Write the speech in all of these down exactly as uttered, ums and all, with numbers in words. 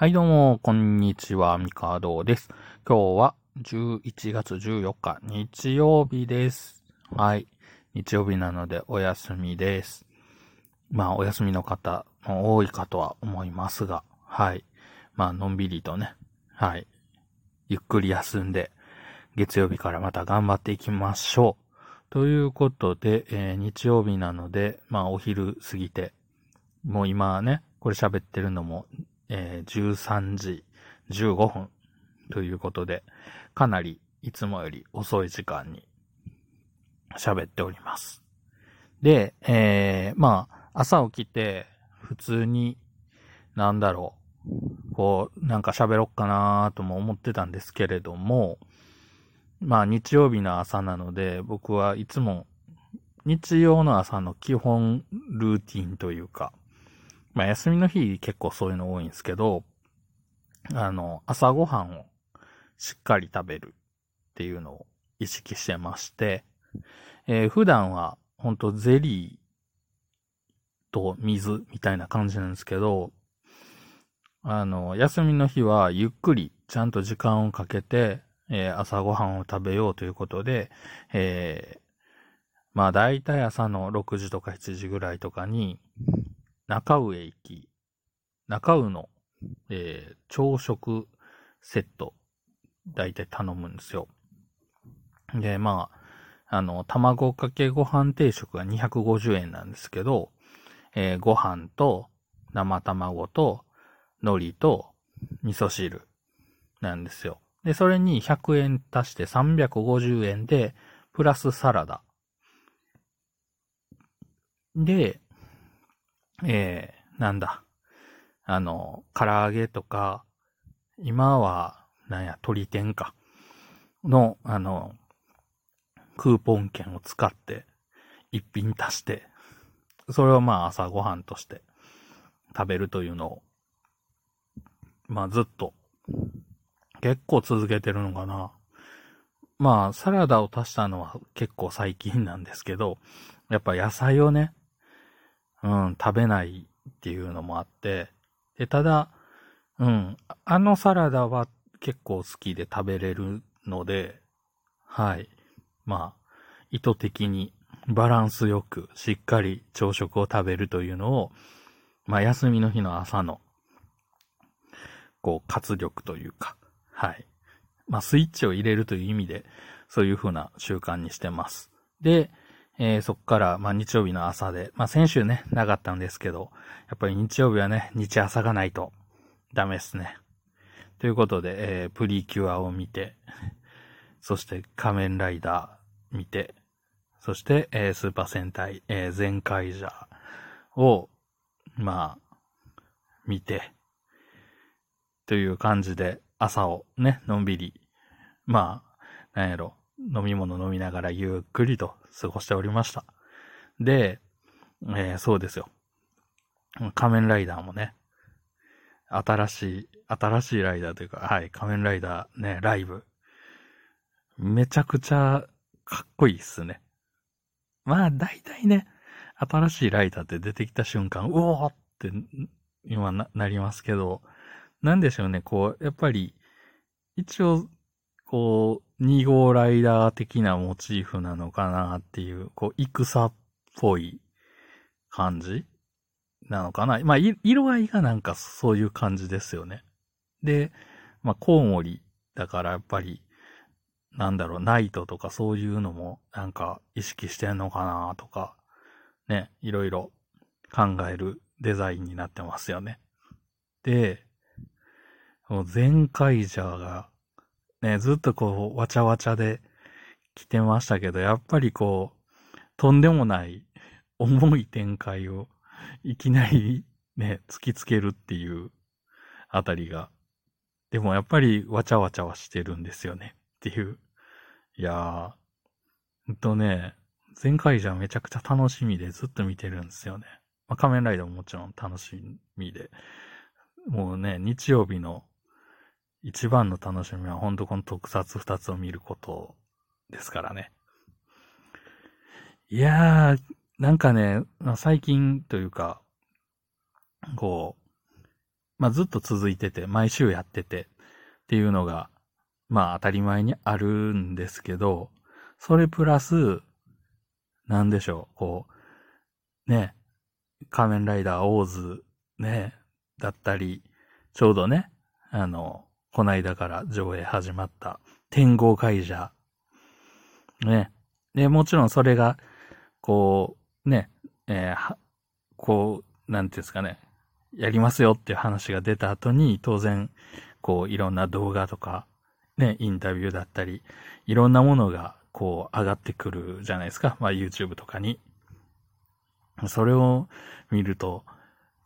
はいどうも、こんにちは、みかどです。今日はじゅういちがつじゅうよっか、日曜日です。はい。日曜日なのでお休みです。まあ、お休みの方も多いかとは思いますが、はい。まあ、のんびりとね、はい。ゆっくり休んで、月曜日からまた頑張っていきましょう。ということで、えー、日曜日なので、まあ、お昼過ぎて、もう今ね、これ喋ってるのも、えー、じゅうさんじじゅうごふんということで、かなりいつもより遅い時間に喋っております。で、えー、まあ、朝起きて、普通に、なんだろう、こう、なんか喋ろっかなーとも思ってたんですけれども、まあ、日曜日の朝なので、僕はいつも、日曜の朝の基本ルーティンというか、まあ、休みの日結構そういうの多いんですけど、あの、朝ごはんをしっかり食べるっていうのを意識してまして、えー、普段はほんとゼリーと水みたいな感じなんですけど、あの、休みの日はゆっくりちゃんと時間をかけて、えー、朝ごはんを食べようということで、えー、まあだいたい朝のろくじとかしちじぐらいとかに、中宇へ行き、中宇の、えー、朝食セット、だいたい頼むんですよ。で、まあ、あの、卵かけご飯定食がにひゃくごじゅうえんなんですけど、えー、ご飯と生卵と海苔と味噌汁なんですよ。で、それにひゃくえん足してさんびゃくごじゅうえんで、プラスサラダ。で、えー、なんだ。あの、唐揚げとか、今は、なんや、鳥天か。の、あの、クーポン券を使って、一品足して、それをまあ朝ごはんとして食べるというのを、まあずっと、結構続けてるのかな。まあ、サラダを足したのは結構最近なんですけど、やっぱ野菜をね、うん、食べないっていうのもあって、で、ただ、うん、あのサラダは結構好きで食べれるので、はい。まあ、意図的にバランスよくしっかり朝食を食べるというのを、まあ、休みの日の朝の、こう、活力というか、はい。まあ、スイッチを入れるという意味で、そういう風な習慣にしてます。で、えー、そこから、まあ、日曜日の朝で、まあ、先週ね、なかったんですけど、やっぱり日曜日はね、日朝がないとダメですね。ということで、えー、プリキュアを見て、そして仮面ライダー見て、そして、えー、スーパー戦隊、えー、ゼンカイジャーを、まあ、見て、という感じで、朝をね、のんびり、まあ、なんやろ、飲み物飲みながらゆっくりと過ごしておりました。で、えー、そうですよ。仮面ライダーもね、新しい、新しいライダーというか、はい、仮面ライダーね、ライブ。めちゃくちゃかっこいいっすね。まあ、大体ね、新しいライダーって出てきた瞬間、うおーって今 な, なりますけど、なんでしょうね、こう、やっぱり、一応、こう、に号ライダー的なモチーフなのかなっていう、こう、戦っぽい感じなのかな。まあ、色合いがなんかそういう感じですよね。で、まあ、コウモリだからやっぱり、なんだろう、ナイトとかそういうのもなんか意識してんのかなとか、ね、いろいろ考えるデザインになってますよね。で、ゼンカイジャーが、ね、ずっとこう、わちゃわちゃで来てましたけど、やっぱりこう、とんでもない重い展開をいきなりね、突きつけるっていうあたりが、でもやっぱりわちゃわちゃはしてるんですよね、っていう。いやー、ほんとね、ゼンカイジャーめちゃくちゃ楽しみでずっと見てるんですよね。まあ、仮面ライダーももちろん楽しみで、もうね、日曜日の一番の楽しみは本当この特撮二つを見ることですからね。いやー、なんかね、最近というか、こまあずっと続いてて、毎週やっててっていうのが、まあ当たり前にあるんですけど、それプラス、なんでしょう、こう、ね、仮面ライダーオーズ、ね、だったり、ちょうどね、あの、こないだから上映始まった、天豪海蛇、ね。で、もちろんそれが、こう、ね、えー、こう、なんていうんですかね、やりますよっていう話が出た後に、当然、こう、いろんな動画とか、ね、インタビューだったり、いろんなものが、こう、上がってくるじゃないですか。まあ、YouTube とかに。それを見ると、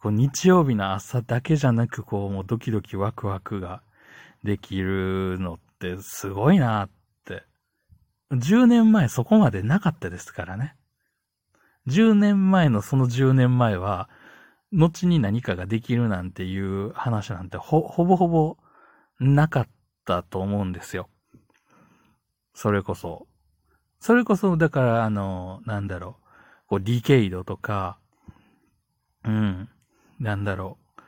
こう、日曜日の朝だけじゃなく、こう、もうドキドキワクワクができるのってすごいなって。じゅうねんまえそこまでなかったですからね。じゅうねんまえのそのじゅうねんまえは、後に何かができるなんていう話なんて ほ, ほぼほぼなかったと思うんですよ。それこそ。それこそ、だから、あの、なんだろう、こう、ディケイドとか、うん、なんだろう。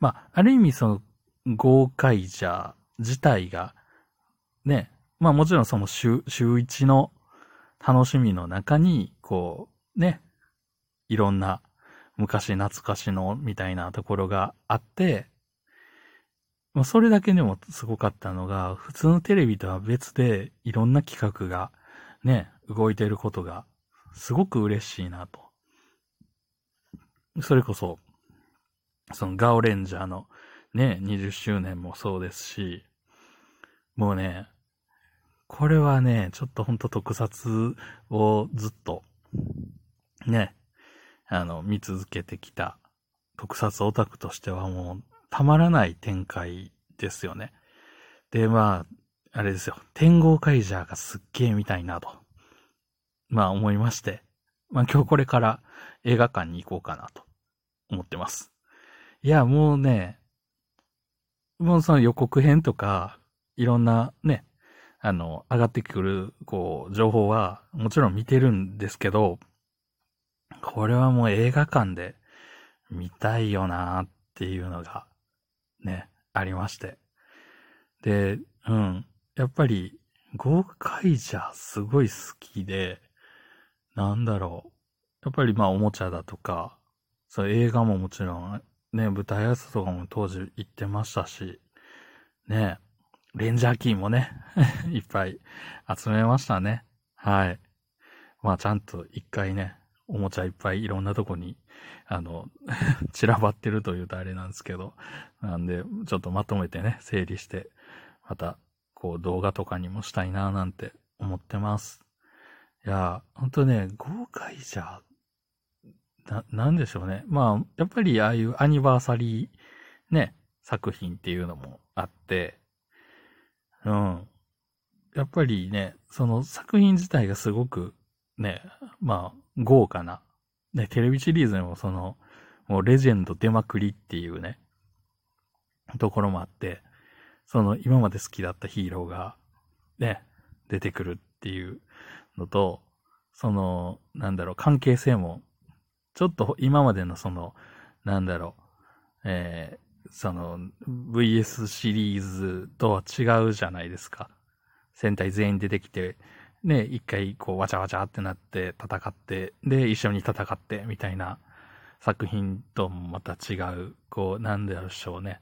まあ、ある意味、その、豪快者自体が、ね、まあもちろんその週、週一の楽しみの中に、こう、ね、いろんな、昔懐かしのみたいなところがあって、まあ、それだけでもすごかったのが、普通のテレビとは別でいろんな企画がね、動いていることがすごく嬉しいなと。それこそ、そのガオレンジャーのね、にじゅっしゅうねんもそうですし、もうね、これはね、ちょっとほんと特撮をずっとね、あの、見続けてきた特撮オタクとしてはもうたまらない展開ですよね。で、まあ、あれですよ。天豪海蛇がすっげえ見たいなと。まあ思いまして。まあ今日これから映画館に行こうかなと思ってます。いや、もうね、もうその予告編とか、いろんなね、あの、上がってくる、こう、情報はもちろん見てるんですけど、これはもう映画館で見たいよなーっていうのがね、ありまして。で、うん。やっぱり、豪快じゃすごい好きで、なんだろう。やっぱりまあおもちゃだとか、そう映画ももちろんね、舞台挨拶とかも当時行ってましたし、ね、レンジャーキーもね、いっぱい集めましたね。はい。まあちゃんと一回ね、おもちゃいっぱいいろんなとこに、あの、散らばってるというとあれなんですけど、なんで、ちょっとまとめてね、整理して、また、こう動画とかにもしたいなぁなんて思ってます。いやー、ほんとね、豪快じゃ、な、なんでしょうね。まあ、やっぱりああいうアニバーサリー、ね、作品っていうのもあって、うん。やっぱりね、その作品自体がすごく、ね、まあ、豪華な。ね、テレビシリーズでもその、もうレジェンド出まくりっていうね、ところもあって、その今まで好きだったヒーローが、ね、出てくるっていうのと、その、なんだろう、関係性も、ちょっと今までのその、なんだろう、えー、その、ブイエス シリーズとは違うじゃないですか。戦隊全員出てきて、ね、一回こうわちゃわちゃってなって戦って、で、一緒に戦ってみたいな作品ともまた違う、こう、なんでしょうね。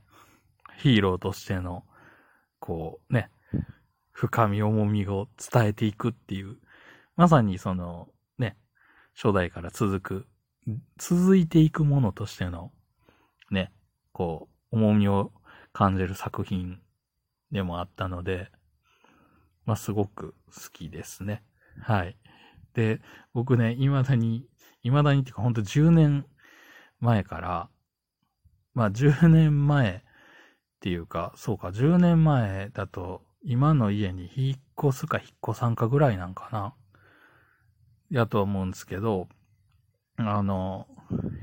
ヒーローとしての、こうね、深み重みを伝えていくっていう、まさにそのね、初代から続く、続いていくものとしての、ね、こう、重みを感じる作品でもあったので、まあ、すごく好きですね。はい。で、僕ね、未だに、未だにっていうか、ほんとじゅうねんまえから、まあ、じゅうねんまえっていうか、そうか、じゅうねんまえだと、今の家に引っ越すか引っ越さんかぐらいなんかな、やと思うんですけど、あの、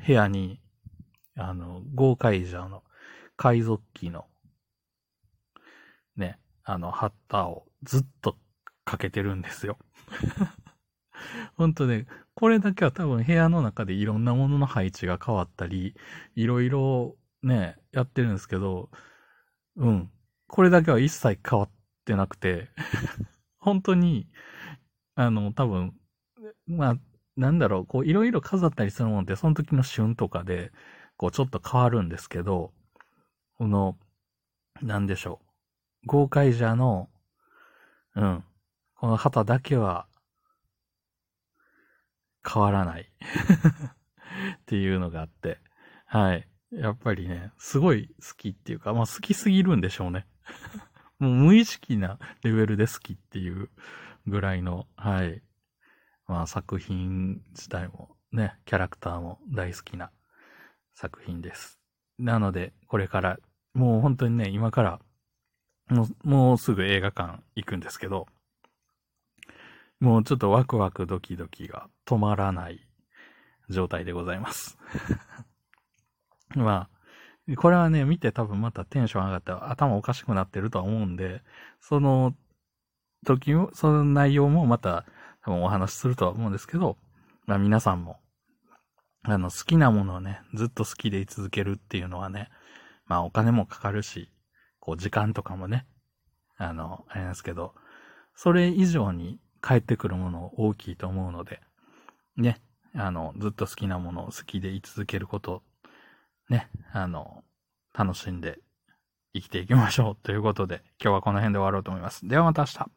部屋に、あの、豪快じゃの、海賊機の、ね、あの、旗をずっとかけてるんですよ。ほんとね、これだけは多分部屋の中でいろんなものの配置が変わったり、いろいろね、やってるんですけど、うん。これだけは一切変わってなくて、本当に、あの、多分、まあ、なんだろう、こう、いろいろ飾ったりするもんって、その時の旬とかで、こう、ちょっと変わるんですけど、この、なんでしょう。ゴーカイジャーの、うん。この旗だけは、変わらない。っていうのがあって。はい。やっぱりね、すごい好きっていうか、まあ好きすぎるんでしょうね。もう無意識なレベルで好きっていうぐらいの、はい。まあ作品自体もね、キャラクターも大好きな作品です。なので、これから、もう本当にね、今からもう、もうすぐ映画館行くんですけど、もうちょっとワクワクドキドキが止まらない状態でございます。まあ、これはね、見て多分またテンション上がって頭おかしくなってるとは思うんで、その時も、その内容もまた多分お話しするとは思うんですけど、まあ皆さんも、あの好きなものをね、ずっと好きでい続けるっていうのはね、まあお金もかかるし、こう時間とかもね、あの、あれなんですけど、それ以上に返ってくるもの大きいと思うので、ね、あの、ずっと好きなものを好きでい続けること、ね、あの、楽しんで生きていきましょうということで、今日はこの辺で終わろうと思います。ではまた明日。